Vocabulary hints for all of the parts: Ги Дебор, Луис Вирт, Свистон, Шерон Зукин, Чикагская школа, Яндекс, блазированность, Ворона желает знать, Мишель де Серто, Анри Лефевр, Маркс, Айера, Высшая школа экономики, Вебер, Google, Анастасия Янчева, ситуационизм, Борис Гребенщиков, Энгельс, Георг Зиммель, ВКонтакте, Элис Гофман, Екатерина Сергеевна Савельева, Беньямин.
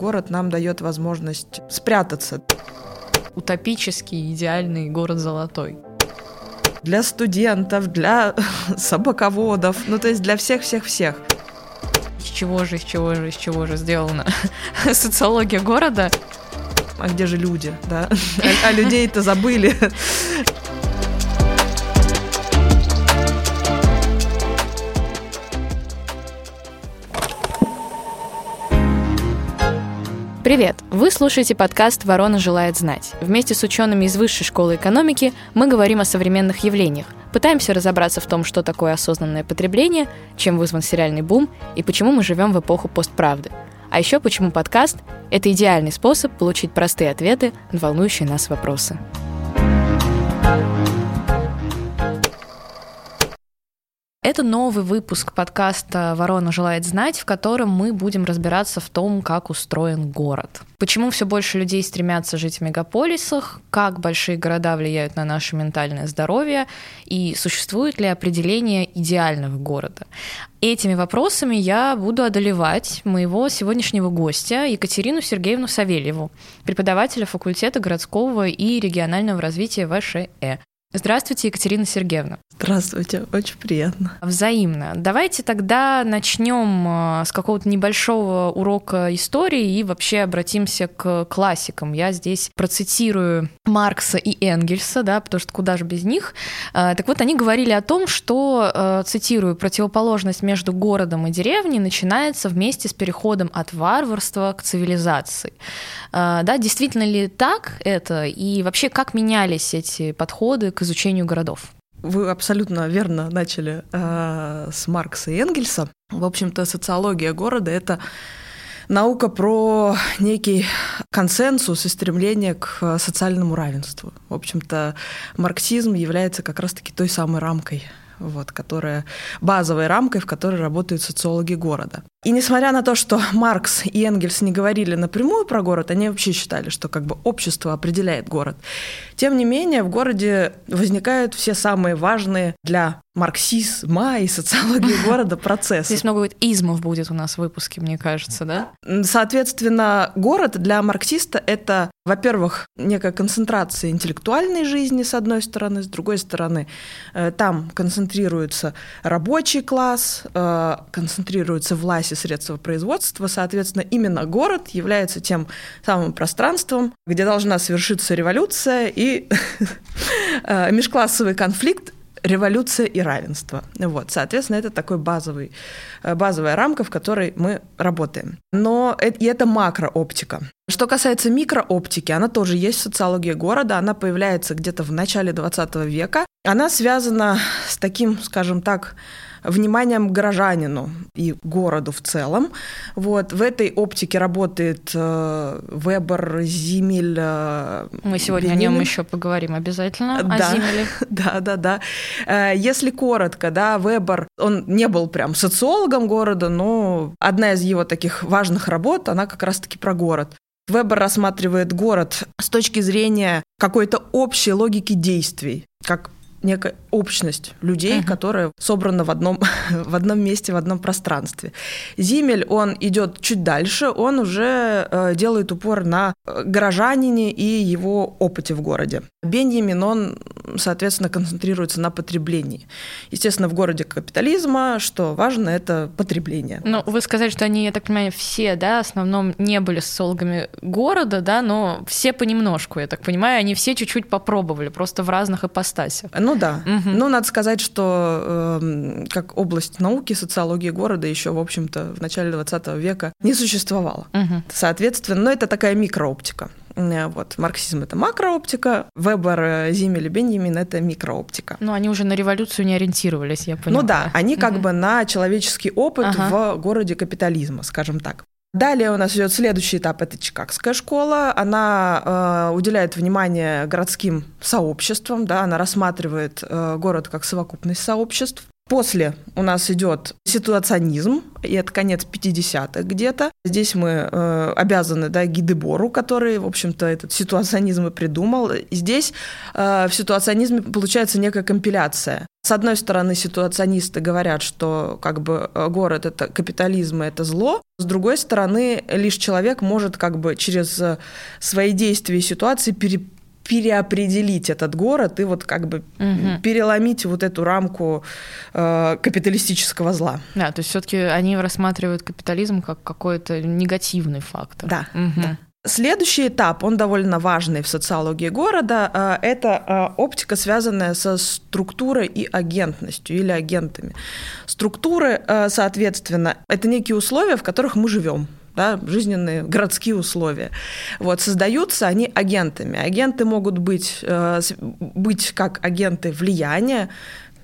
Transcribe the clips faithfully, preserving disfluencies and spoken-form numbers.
город нам дает возможность спрятаться. Утопический, идеальный город золотой. Для студентов, для собаководов, ну то есть для всех-всех-всех. Из чего же, из чего же, из чего же сделана социология города? А где же люди, да? А, а людей-то забыли. Привет! Вы слушаете подкаст «Ворона желает знать». Вместе с учеными из Высшей школы экономики мы говорим о современных явлениях, пытаемся разобраться в том, что такое осознанное потребление, чем вызван сериальный бум и почему мы живем в эпоху постправды. А еще почему подкаст – это идеальный способ получить простые ответы на волнующие нас вопросы. Это новый выпуск подкаста «Ворона желает знать», в котором мы будем разбираться в том, как устроен город. Почему все больше людей стремятся жить в мегаполисах, как большие города влияют на наше ментальное здоровье и существует ли определение идеального города. Этими вопросами я буду одолевать моего сегодняшнего гостя Екатерину Сергеевну Савельеву, преподавателя факультета городского и регионального развития ВШЭ. Здравствуйте, Екатерина Сергеевна. Здравствуйте, очень приятно. Взаимно. Давайте тогда начнем с какого-то небольшого урока истории и вообще обратимся к классикам. Я здесь процитирую Маркса и Энгельса, да, потому что куда же без них. Так вот, они говорили о том, что, цитирую, противоположность между городом и деревней начинается вместе с переходом от варварства к цивилизации. Да, действительно ли так это? И вообще, как менялись эти подходы к к изучению городов? Вы абсолютно верно начали э, с Маркса и Энгельса. В общем-то, социология города — это наука про некий консенсус и стремление к социальному равенству. В общем-то, марксизм является как раз-таки той самой рамкой, вот, которая, базовой рамкой, в которой работают социологи города. И несмотря на то, что Маркс и Энгельс не говорили напрямую про город, они вообще считали, что как бы общество определяет город. Тем не менее, в городе возникают все самые важные для марксизма и социологии города процессы. Здесь много измов будет у нас в выпуске, мне кажется, да? Соответственно, город для марксиста — это, во-первых, некая концентрация интеллектуальной жизни, с одной стороны, с другой стороны, там концентрируется рабочий класс, концентрируется власть и средства производства, соответственно, именно город является тем самым пространством, где должна совершиться революция и межклассовый конфликт, революция и равенство. Вот, соответственно, это такой базовый, базовая рамка, в которой мы работаем. Но это, и это макрооптика. Что касается микрооптики, она тоже есть в социологии города, она появляется где-то в начале двадцатого века. Она связана с таким, скажем так, вниманием к горожанину и городу в целом. Вот. В этой оптике работает э, Вебер, Зиммель. Э, Мы сегодня Бенин. О нем еще поговорим обязательно, да. О Зиммеле. Да, да, да. Э, если коротко, да, Вебер, он не был прям социологом города, но одна из его таких важных работ, она как раз-таки про город. Вебер рассматривает город с точки зрения какой-то общей логики действий, как некая общность людей, uh-huh. которая собрана в одном, в одном месте, в одном пространстве. Зиммель, он идет чуть дальше, он уже э, делает упор на горожанине и его опыте в городе. Беньямин, он, соответственно, концентрируется на потреблении. Естественно, в городе капитализма, что важно, это потребление. Ну, вы сказали, что они, я так понимаю, все, да, в основном не были социологами города, да, но все понемножку, я так понимаю, они все чуть-чуть попробовали, просто в разных ипостасях. Ну да, угу. Но надо сказать, что э, как область науки, социологии города еще, в общем-то, в начале двадцатого века не существовала. Угу. Соответственно, ну, это такая микрооптика. Вот, марксизм — это макрооптика, Вебер, Зиммель и Беньямин — это микрооптика. Но они уже на революцию не ориентировались, я понимаю. Ну да, они как угу. бы на человеческий опыт ага. в городе капитализма, скажем так. Далее у нас идет следующий этап, это Чикагская школа. Она э, уделяет внимание городским сообществам, да, она рассматривает э, город как совокупность сообществ. После у нас идет ситуационизм, и это конец пятидесятых где-то. Здесь мы э, обязаны да, Ги Дебору, который, в общем-то, этот ситуационизм и придумал. Здесь э, в ситуационизме получается некая компиляция. С одной стороны, ситуационисты говорят, что как бы город – это капитализм, и это зло. С другой стороны, лишь человек может как бы через свои действия и ситуации перепрямить, переопределить этот город и вот как бы угу. переломить вот эту рамку э, капиталистического зла. Да, то есть все-таки они рассматривают капитализм как какой-то негативный фактор. Да, угу. да. Следующий этап, он довольно важный в социологии города, это оптика, связанная со структурой и агентностью или агентами. Структуры, соответственно, это некие условия, в которых мы живем. Да, жизненные городские условия. Вот, создаются они агентами. Агенты могут быть, э, быть как агенты влияния,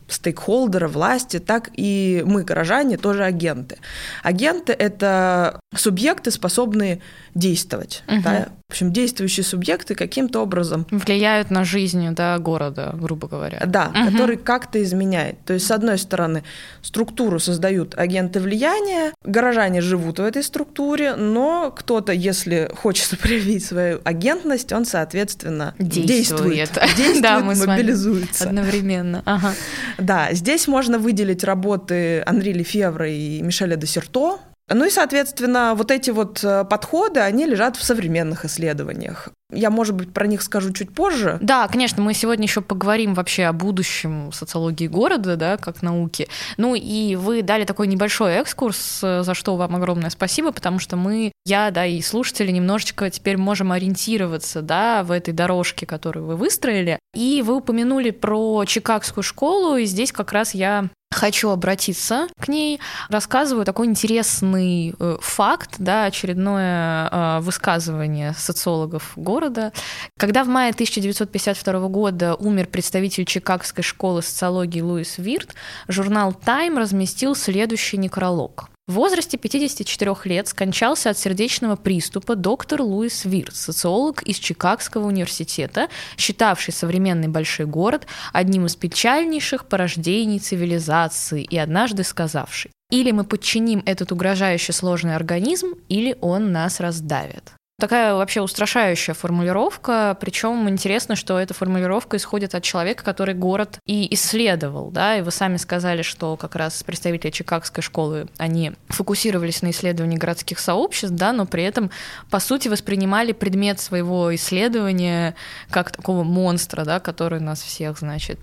стейкхолдеры, власти, так и мы, горожане, тоже агенты. Агенты – это субъекты, способные действовать. Угу. Да? В общем, действующие субъекты каким-то образом… Влияют на жизнь да, города, грубо говоря. Да, угу. который как-то изменяет. То есть, с одной стороны, структуру создают агенты влияния, горожане живут в этой структуре, но кто-то, если хочет проявить свою агентность, он, соответственно, действует, действует, действует да, мы мобилизуется. Одновременно, ага. Да, здесь можно выделить работы Анри Лефевра и Мишеля де Серто. Ну и, соответственно, вот эти вот подходы, они лежат в современных исследованиях. Я, может быть, про них скажу чуть позже. Да, конечно, мы сегодня еще поговорим вообще о будущем социологии города, да, как науки. Ну и вы дали такой небольшой экскурс, за что вам огромное спасибо, потому что мы, я, да, и слушатели немножечко теперь можем ориентироваться, да, в этой дорожке, которую вы выстроили. И вы упомянули про Чикагскую школу, и здесь как раз я... Хочу обратиться к ней. Рассказываю такой интересный э, факт, да, очередное э, высказывание социологов города. Когда в мае тысяча девятьсот пятьдесят второго года умер представитель Чикагской школы социологии Луис Вирт, журнал «Тайм» разместил следующий некролог. В возрасте пятидесяти четырёх лет скончался от сердечного приступа доктор Луис Вирт, социолог из Чикагского университета, считавший современный большой город одним из печальнейших порождений цивилизации и однажды сказавший: «Или мы подчиним этот угрожающе сложный организм, или он нас раздавит». Такая вообще устрашающая формулировка, причем интересно, что эта формулировка исходит от человека, который город и исследовал, да, и вы сами сказали, что как раз представители Чикагской школы, они фокусировались на исследовании городских сообществ, да, но при этом, по сути, воспринимали предмет своего исследования как такого монстра, да, который нас всех, значит,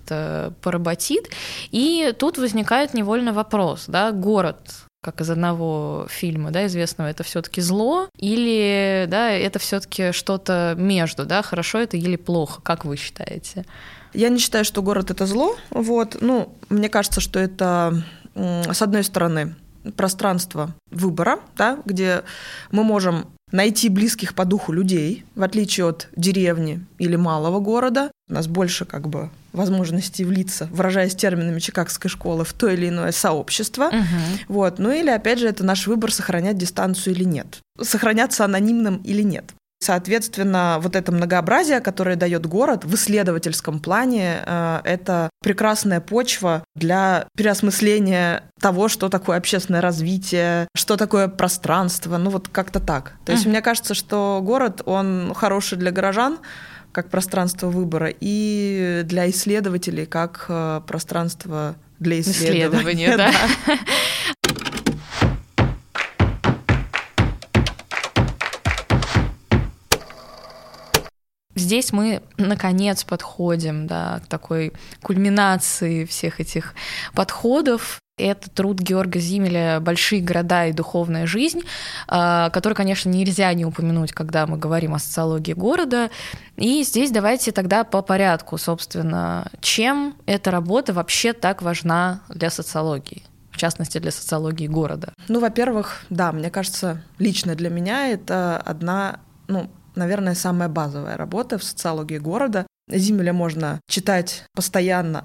поработит, и тут возникает невольно вопрос, да, город... как из одного фильма, да, известного, это все-таки зло, или да, это все-таки что-то между, да, хорошо это или плохо, как вы считаете? Я не считаю, что город это зло. Вот. Ну, мне кажется, что это, с одной стороны, пространство выбора, да, где мы можем найти близких по духу людей, в отличие от деревни или малого города. У нас больше как бы возможностей влиться, выражаясь терминами Чикагской школы, в то или иное сообщество. Uh-huh. Вот. Ну или, опять же, это наш выбор, сохранять дистанцию или нет, сохраняться анонимным или нет. Соответственно, вот это многообразие, которое дает город в исследовательском плане, это прекрасная почва для переосмысления того, что такое общественное развитие, что такое пространство, ну вот как-то так. То есть, uh-huh. мне кажется, что город, он хороший для горожан, как пространство выбора, и для исследователей как пространство для исследования. Исследование, да. Здесь мы, наконец, подходим, да, к такой кульминации всех этих подходов. Это труд Георга Зиммеля «Большие города и духовная жизнь», который, конечно, нельзя не упомянуть, когда мы говорим о социологии города. И здесь давайте тогда по порядку, собственно, чем эта работа вообще так важна для социологии, в частности, для социологии города? Ну, во-первых, да, мне кажется, лично для меня это одна, ну, наверное, самая базовая работа в социологии города. Зиммеля можно читать постоянно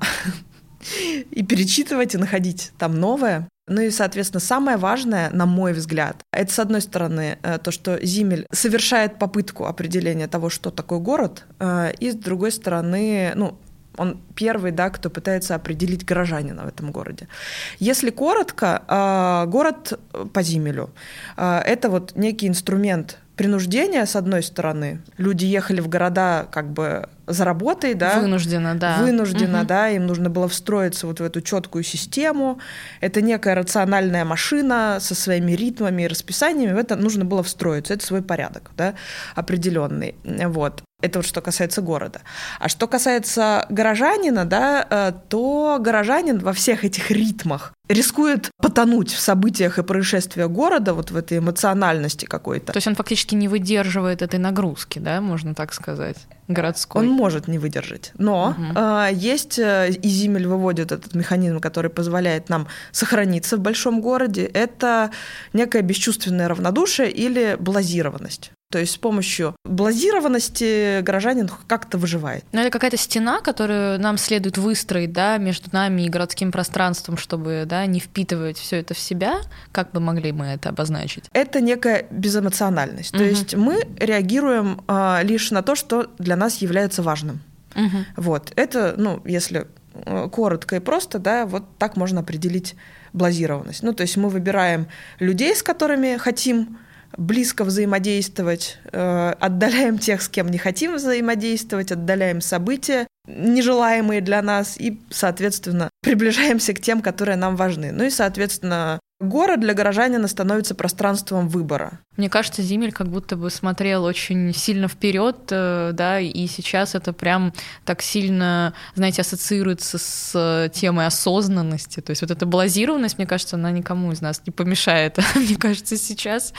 и перечитывать, и находить там новое. Ну и, соответственно, самое важное, на мой взгляд, это, с одной стороны, то, что Зиммель совершает попытку определения того, что такое город, и, с другой стороны, ну, Он первый, да, кто пытается определить горожанина в этом городе. Если коротко, город по Зиммелю – это вот некий инструмент принуждения, с одной стороны. Люди ехали в города как бы за работой, да? Вынужденно, да. Вынужденно, угу. да, им нужно было встроиться вот в эту четкую систему. Это некая рациональная машина со своими ритмами и расписаниями. В это нужно было встроиться. Это свой порядок, да, определенный. Вот. Это вот что касается города. А что касается горожанина, да, то горожанин во всех этих ритмах рискует потонуть в событиях и происшествиях города, вот в этой эмоциональности какой-то. То есть он фактически не выдерживает этой нагрузки, да, можно так сказать, городской? Он может не выдержать, но угу. э, есть, э, и Зиммель выводит этот механизм, который позволяет нам сохраниться в большом городе, это некое бесчувственное равнодушие или блазированность. То есть с помощью блазированности горожанин как-то выживает. Но это какая-то стена, которую нам следует выстроить, да, между нами и городским пространством, чтобы, да, не впитывать все это в себя. Как бы могли мы это обозначить? Это некая безэмоциональность. Угу. То есть мы реагируем а, лишь на то, что для нас является важным. Угу. Вот. Это, ну, если коротко и просто, да, вот так можно определить блазированность. Ну, то есть мы выбираем людей, с которыми хотим близко взаимодействовать, отдаляем тех, с кем не хотим взаимодействовать, отдаляем события, нежелаемые для нас, и, соответственно, приближаемся к тем, которые нам важны. Ну и, соответственно, город для горожанина становится пространством выбора. Мне кажется, Зиммель как будто бы смотрел очень сильно вперед, да, и сейчас это прям так сильно, знаете, ассоциируется с темой осознанности. То есть вот эта блазированность, мне кажется, она никому из нас не помешает. Мне кажется, сейчас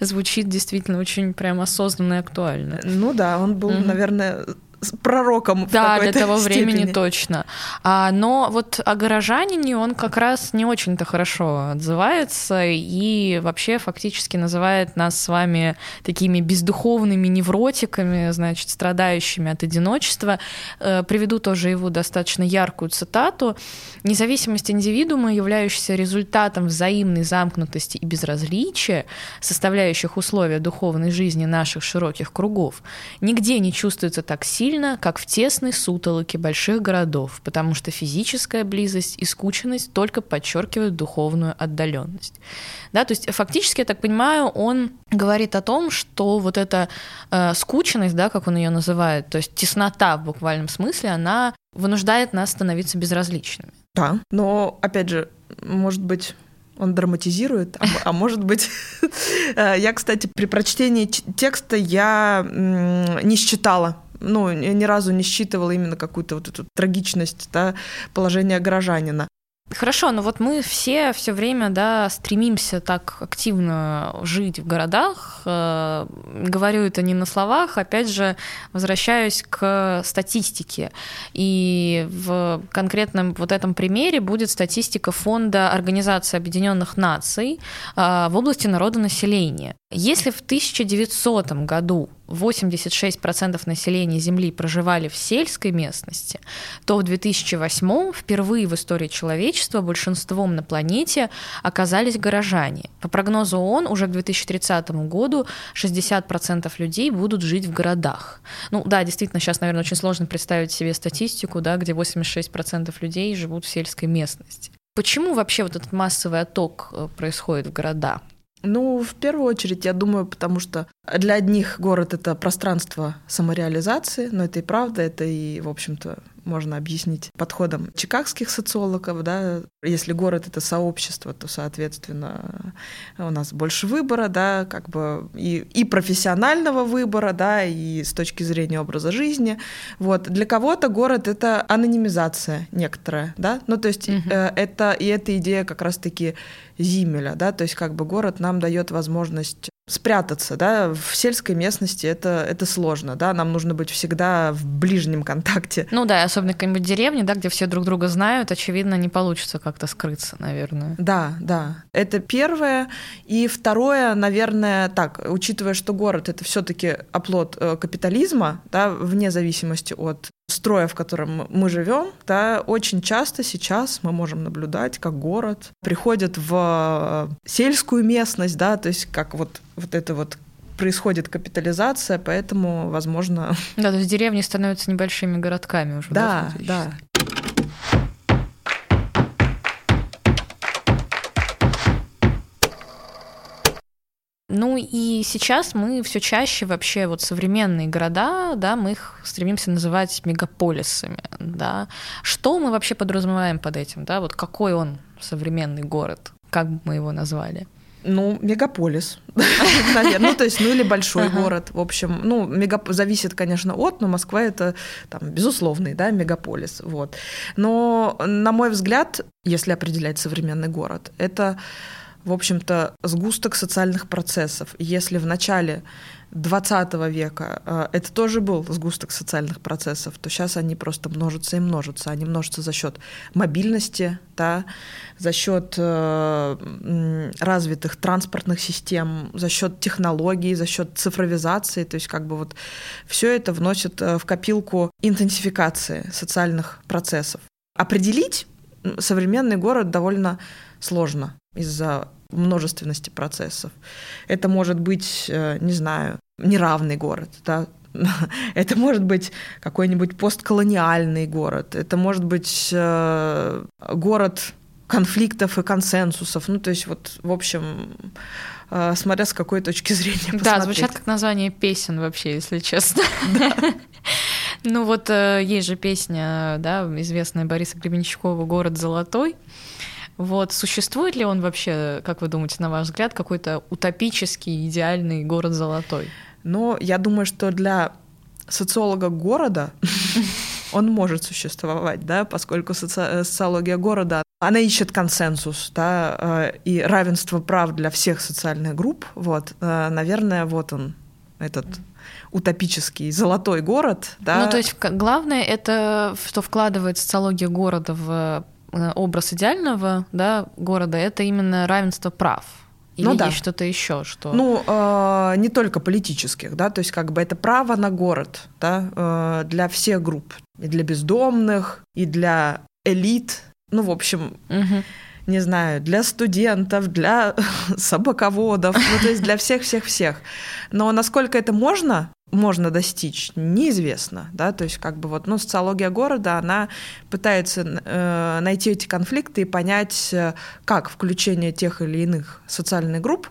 звучит действительно очень прям осознанно и актуально. Ну да, он был, mm-hmm. наверное... с пророком, да, в какой-то степени. Да, для того времени точно. А, но вот о горожанине он как раз не очень-то хорошо отзывается и вообще фактически называет нас с вами такими бездуховными невротиками, значит, страдающими от одиночества. Э, приведу тоже его достаточно яркую цитату. «Независимость индивидуума, являющаяся результатом взаимной замкнутости и безразличия, составляющих условия духовной жизни наших широких кругов, нигде не чувствуется так сильно, как в тесной сутолоке больших городов, потому что физическая близость и скученность только подчеркивают духовную отдаленность». Да, то есть фактически, я так понимаю, он говорит о том, что вот эта э, скученность, да, как он ее называет, то есть теснота в буквальном смысле, она вынуждает нас становиться безразличными. Да, но, опять же, может быть... он драматизирует, а, а может быть... Я, кстати, при прочтении текста я не считала, ну, ни разу не считывала именно какую-то вот эту трагичность, да, положения горожанина. Хорошо, но вот мы все все время, да, стремимся так активно жить в городах. Говорю это не на словах, опять же, возвращаюсь к статистике. И в конкретном вот этом примере будет статистика Фонда Организации Объединенных Наций в области народонаселения. Если в тысяча девятисотом году восемьдесят шесть процентов населения Земли проживали в сельской местности, то в две тысячи восьмом впервые в истории человечества большинством на планете оказались горожане. По прогнозу ООН, уже к две тысячи тридцатому году шестьдесят процентов людей будут жить в городах. Ну да, действительно, сейчас, наверное, очень сложно представить себе статистику, да, где восемьдесят шесть процентов людей живут в сельской местности. Почему вообще вот этот массовый отток происходит в города? Ну, в первую очередь, я думаю, потому что для одних город — это пространство самореализации, но это и правда, это и, в общем-то, можно объяснить подходом чикагских социологов, да, если город — это сообщество, то, соответственно, у нас больше выбора, да, как бы и, и профессионального выбора, да, и с точки зрения образа жизни. Вот. Для кого-то город — это анонимизация некоторая, да, ну, то есть mm-hmm. э, это, и эта идея как раз-таки Зиммеля, да, то есть как бы город нам дает возможность спрятаться, да, в сельской местности это, это сложно, да, нам нужно быть всегда в ближнем контакте. Ну да, особенно в какой-нибудь деревне, да, где все друг друга знают, очевидно, не получится как-то скрыться, наверное. Да, да, это первое. И второе, наверное, так, учитывая, что город — это все-таки оплот капитализма, да, вне зависимости от строя, в котором мы живем, да, очень часто сейчас мы можем наблюдать, как город приходит в сельскую местность, да, то есть как вот, вот это вот происходит капитализация, поэтому, возможно... Да, то есть деревни становятся небольшими городками уже. Да, да. Ну и сейчас мы все чаще вообще вот современные города, да, мы их стремимся называть мегаполисами, да. Что мы вообще подразумеваем под этим, да, вот какой он современный город, как бы мы его назвали? Ну, мегаполис, наверное, ну, то есть, ну, или большой город, в общем, ну, мегап... зависит, конечно, от, но Москва – это, там, безусловный, да, мегаполис, вот. Но, на мой взгляд, если определять современный город, это, в общем-то, сгусток социальных процессов. Если в начале двадцатого века это тоже был сгусток социальных процессов, то сейчас они просто множатся и множатся. Они множатся за счет мобильности, да, за счет э, развитых транспортных систем, за счет технологий, за счет цифровизации. То есть как бы вот все это вносит в копилку интенсификации социальных процессов. Определить современный город довольно сложно из-за множественности процессов. Это может быть, не знаю, неравный город, да? Это может быть какой-нибудь постколониальный город, это может быть город конфликтов и консенсусов, ну то есть вот, в общем, смотря с какой точки зрения посмотреть. Да, звучат как название песен вообще, если честно. Ну вот есть же песня, да, известная Бориса Гребенщикова «Город золотой». Вот, существует ли он вообще, как вы думаете, на ваш взгляд, какой-то утопический, идеальный город золотой? Ну, я думаю, что для социолога города он может существовать, да, поскольку соци- социология города, она ищет консенсус, да, и равенство прав для всех социальных групп, вот, наверное, вот он, этот... утопический золотой город. Да? Ну, то есть главное это, что вкладывает социология города в образ идеального, да, города, это именно равенство прав. Или ну, да. Есть что-то еще, что... Ну, э, не только политических, да, то есть как бы это право на город, да, э, для всех групп, и для бездомных, и для элит, ну, в общем... Угу. Не знаю, для студентов, для собаководов, ну, то есть для всех-всех-всех. Но насколько это можно, можно достичь, неизвестно, да, то есть как бы вот, ну, социология города, она пытается э, найти эти конфликты и понять, как включение тех или иных социальных групп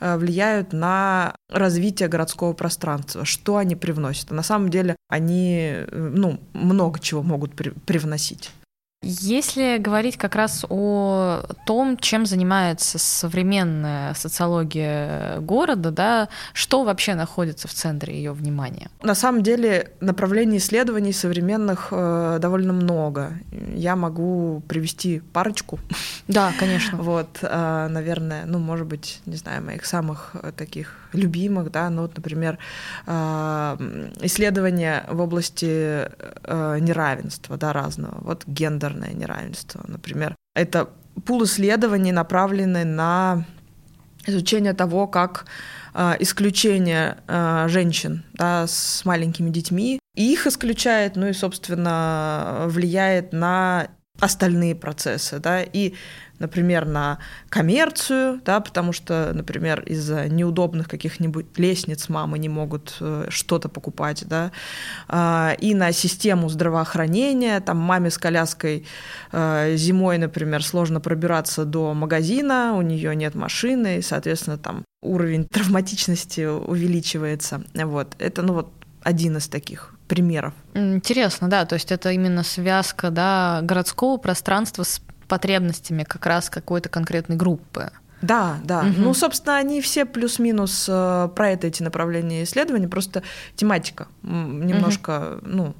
э, влияют на развитие городского пространства, что они привносят. На самом деле они, ну, много чего могут при- привносить. Если говорить как раз о том, чем занимается современная социология города, да, что вообще находится в центре ее внимания? На самом деле направлений исследований современных э, довольно много. Я могу привести парочку. Да, конечно. Вот, э, наверное, ну, может быть, не знаю, моих самых таких любимых, да, ну, вот, например, э, исследования в области э, неравенства, да, разного, вот гендер. Неравенство, например. Это пул исследований, направленный на изучение того, как э, исключение э, женщин, да, с маленькими детьми их исключает, ну и, собственно, влияет на остальные процессы, да, и, например, на коммерцию, да, потому что, например, из-за неудобных каких-нибудь лестниц мамы не могут что-то покупать, да, и на систему здравоохранения, там маме с коляской зимой, например, сложно пробираться до магазина, у нее нет машины, и, соответственно, там уровень травматичности увеличивается, вот, это, ну, вот один из таких примеров. Интересно, да, то есть это именно связка, да, городского пространства с потребностями как раз какой-то конкретной группы. Да, да. Угу. Ну, собственно, они все плюс-минус про это эти направления исследований, просто тематика немножко, угу. ну,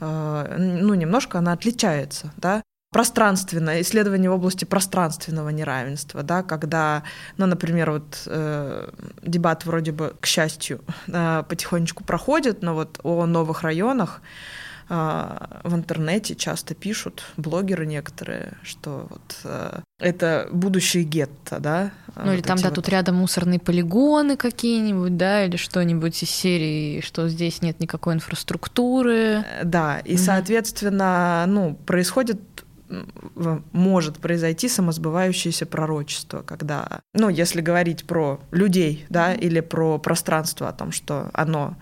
э, ну, немножко она отличается, да. Пространственное, исследование в области пространственного неравенства, да, когда, ну, например, вот э, дебат вроде бы, к счастью, э, потихонечку проходит, но вот о новых районах э, в интернете часто пишут блогеры некоторые, что вот э, это будущее гетто, да. Ну, вот или там, да, вот... тут рядом мусорные полигоны какие-нибудь, да, или что-нибудь из серии, что здесь нет никакой инфраструктуры. Да, и, угу. соответственно, ну, происходит может произойти самосбывающееся пророчество, когда, ну, если говорить про людей, да, или про пространство, о том, что оно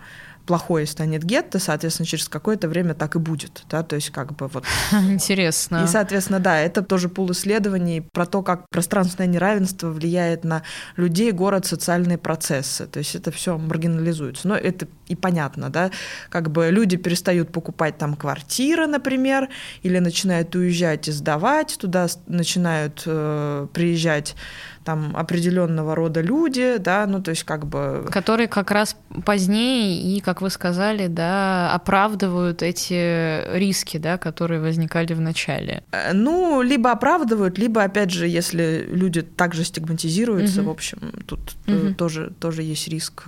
плохое станет гетто, соответственно, через какое-то время так и будет, да, то есть как бы вот... Интересно. И, соответственно, да, это тоже пул исследований про то, как пространственное неравенство влияет на людей, город, социальные процессы, то есть это все маргинализуется. Но это и понятно, да, как бы люди перестают покупать там квартиры, например, или начинают уезжать и сдавать, туда начинают э, приезжать там определенного рода люди, да, ну то есть как бы... Которые как раз позднее и, как вы сказали, да, оправдывают эти риски, да, которые возникали в начале. Ну, либо оправдывают, либо, опять же, если люди также стигматизируются, угу. в общем, тут угу. тоже, тоже есть риск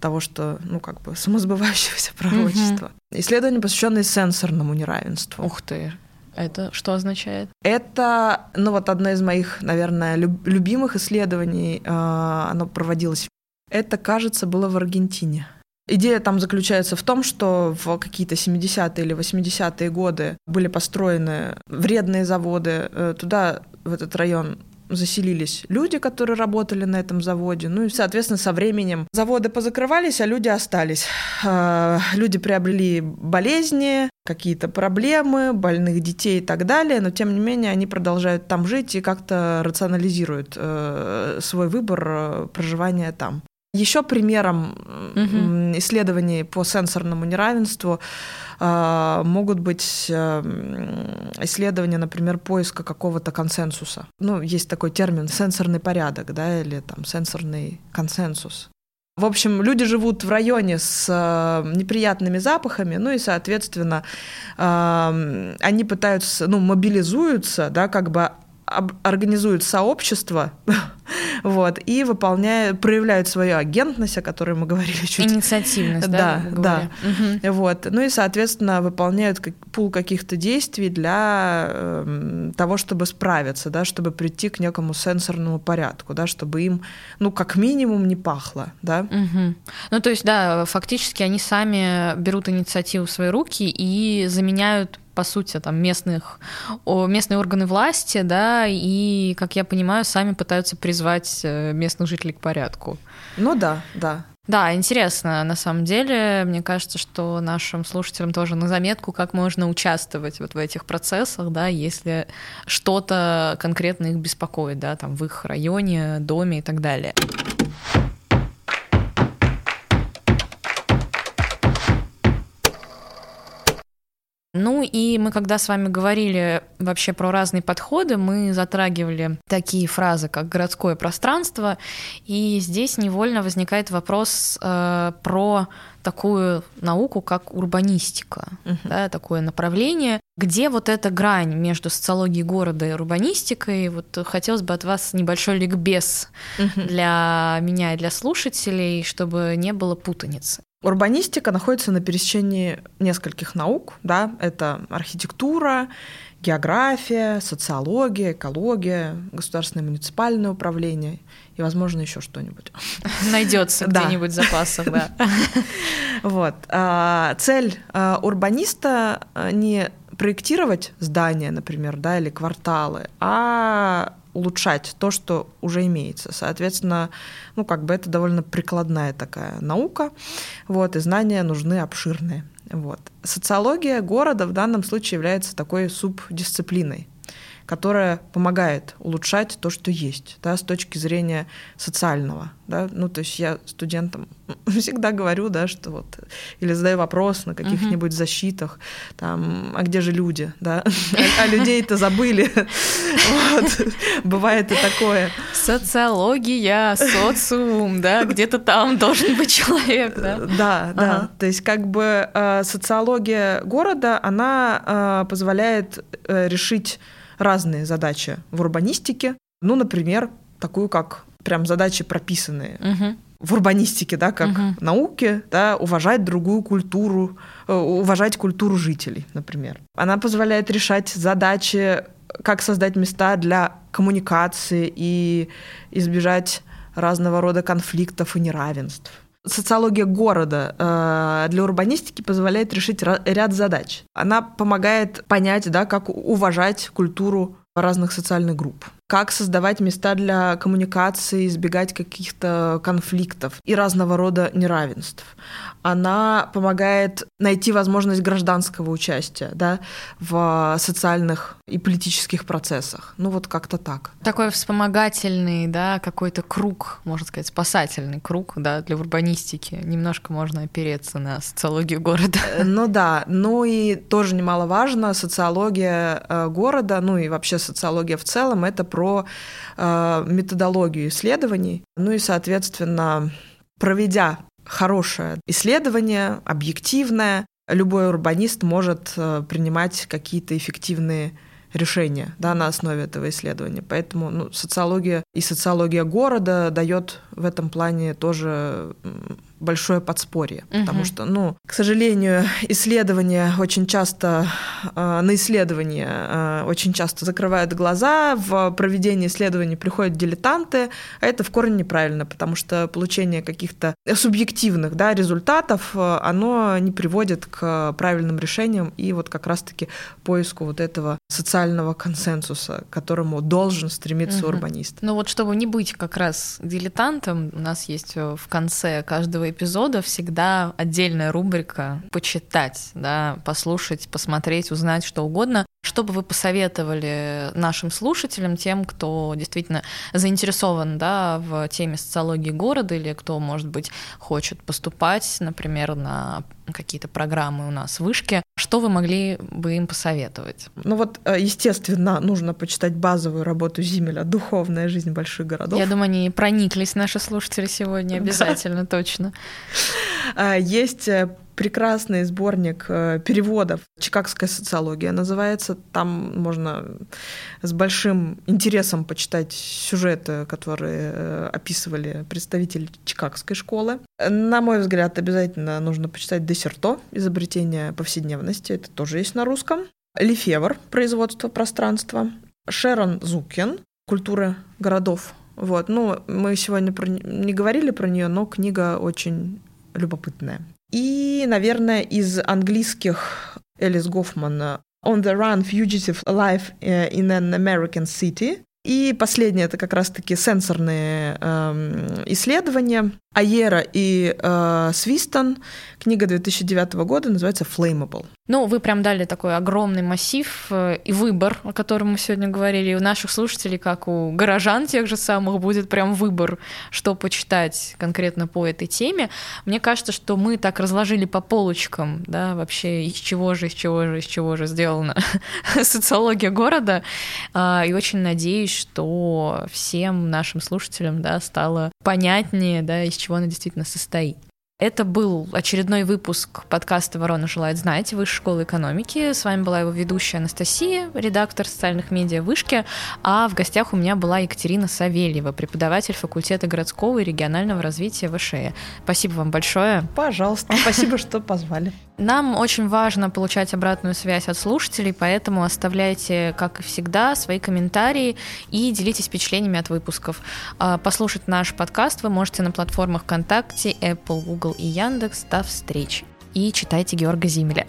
того, что, ну, как бы самосбывающегося пророчества. Угу. Исследования, посвященные сенсорному неравенству. Ух ты! Это что означает? Это, ну вот, одно из моих, наверное, люб- любимых исследований, э- оно проводилось. Это, кажется, было в Аргентине. Идея там заключается в том, что в какие-то семидесятые или восьмидесятые годы были построены вредные заводы. Э- туда, в этот район, заселились люди, которые работали на этом заводе. Ну и, соответственно, со временем заводы позакрывались, а люди остались. Э- люди приобрели болезни, какие-то проблемы, больных детей и так далее, но тем не менее они продолжают там жить и как-то рационализируют э, свой выбор э, проживания там. Еще примером mm-hmm. исследований по сенсорному неравенству э, могут быть э, исследования, например, поиска какого-то консенсуса. Ну, есть такой термин сенсорный порядок, да, или там сенсорный консенсус. В общем, люди живут в районе с неприятными запахами, ну и, соответственно, они пытаются, ну, мобилизуются, да, как бы организуют сообщество, вот, и выполняют, проявляют свою агентность, о которой мы говорили чуть. Инициативность, да? Да, да. Угу. Вот. Ну и, соответственно, выполняют пул каких-то действий для того, чтобы справиться, да, чтобы прийти к некому сенсорному порядку, да, чтобы им, ну, как минимум, не пахло, да. Угу. Ну, то есть, да, фактически они сами берут инициативу в свои руки и заменяют, по сути, там, местных, местные органы власти, да, и, как я понимаю, сами пытаются призвать местных жителей к порядку. Ну да, да. Да, интересно, на самом деле, мне кажется, что нашим слушателям тоже на заметку, как можно участвовать вот в этих процессах, да, если что-то конкретно их беспокоит, да, там, в их районе, доме и так далее. Ну и мы, когда с вами говорили вообще про разные подходы, мы затрагивали такие фразы, как городское пространство, и здесь невольно возникает вопрос э, про такую науку, как урбанистика, uh-huh. да, такое направление, где вот эта грань между социологией города и урбанистикой. Вот хотелось бы от вас небольшой ликбез uh-huh. для меня и для слушателей, чтобы не было путаницы. Урбанистика находится на пересечении нескольких наук, да, это архитектура, география, социология, экология, государственное муниципальное управление и, возможно, еще что-нибудь. Найдется где-нибудь в запасах, да. Вот. Цель урбаниста не проектировать здания, например, да, или кварталы, а улучшать то, что уже имеется. Соответственно, ну, как бы это довольно прикладная такая наука, вот, и знания нужны обширные. Вот. Социология города в данном случае является такой субдисциплиной, которая помогает улучшать то, что есть, да, с точки зрения социального. Да. Ну, то есть я студентам всегда говорю, да, что вот, или задаю вопрос на каких-нибудь uh-huh. защитах, там, а где же люди, да, а людей-то забыли, бывает и такое. Социология, социум, да, где-то там должен быть человек, да. Да, да, то есть как бы социология города, она позволяет решить разные задачи в урбанистике, ну, например, такую как прям задачи прописанные uh-huh. в урбанистике, да, как uh-huh. науке, да, уважать другую культуру, уважать культуру жителей, например. Она позволяет решать задачи, как создать места для коммуникации и избежать разного рода конфликтов и неравенств. Социология города для урбанистики позволяет решить ряд задач. Она помогает понять, да, как уважать культуру разных социальных групп, как создавать места для коммуникации, избегать каких-то конфликтов и разного рода неравенств. Она помогает найти возможность гражданского участия, да, в социальных и политических процессах. Ну вот как-то так. Такой вспомогательный, да, какой-то круг, можно сказать, спасательный круг, да, для урбанистики. Немножко можно опереться на социологию города. Ну да, ну и тоже немаловажно, социология города, ну и вообще социология в целом, это про э, методологию исследований. Ну и, соответственно, проведя хорошее исследование, объективное, любой урбанист может э, принимать какие-то эффективные решения, да, на основе этого исследования. Поэтому ну, социология и социология города дает в этом плане тоже большое подспорье, угу. Потому что, ну, к сожалению, исследования очень часто, э, на исследования э, очень часто закрывают глаза, в проведении исследований приходят дилетанты, а это в корне неправильно, потому что получение каких-то субъективных, да, результатов, оно не приводит к правильным решениям и вот как раз-таки поиску вот этого социального консенсуса, к которому должен стремиться угу. урбанист. Ну вот чтобы не быть как раз дилетантом, у нас есть в конце каждого эпизода всегда отдельная рубрика «Почитать», да, послушать, посмотреть, узнать что угодно. Что бы вы посоветовали нашим слушателям, тем, кто действительно заинтересован, да, в теме социологии города или кто, может быть, хочет поступать, например, на какие-то программы у нас в вышке? Что вы могли бы им посоветовать? Ну вот, естественно, нужно почитать базовую работу Зиммеля «Духовная жизнь больших городов». Я думаю, они прониклись, наши слушатели, сегодня обязательно, точно. Есть прекрасный сборник переводов. «Чикагская социология» называется. Там можно с большим интересом почитать сюжеты, которые описывали представители Чикагской школы. На мой взгляд, обязательно нужно почитать де Серто «Изобретение повседневности». Это тоже есть на русском. Лефевр «Производство пространства». Шерон Зукин «Культура городов». Вот. Ну, мы сегодня про... не говорили про нее, но книга очень любопытная. И, наверное, из английских Элис Гофман «On the Run: Fugitive Life in an American City». И последнее — это как раз-таки сенсорные э, исследования. Айера и э, Свистон. Книга две тысячи девятого года, называется «Flammable». Ну, вы прям дали такой огромный массив и выбор, о котором мы сегодня говорили. И у наших слушателей, как у горожан тех же самых, будет прям выбор, что почитать конкретно по этой теме. Мне кажется, что мы так разложили по полочкам, да, вообще из чего же, из чего же, из чего же сделана социология города. И очень надеюсь, что всем нашим слушателям, да, стало понятнее, да, из чего она действительно состоит. Это был очередной выпуск подкаста «Ворона желает знать» Высшей школы экономики. С вами была его ведущая Анастасия, редактор социальных медиа Вышки, а в гостях у меня была Екатерина Савельева, преподаватель факультета городского и регионального развития ВШЭ. Спасибо вам большое. Пожалуйста, спасибо, что позвали. Нам очень важно получать обратную связь от слушателей, поэтому оставляйте, как и всегда, свои комментарии и делитесь впечатлениями от выпусков. Послушать наш подкаст вы можете на платформах ВКонтакте, Apple, Google и Яндекс. До встречи. И читайте Георга Зиммеля.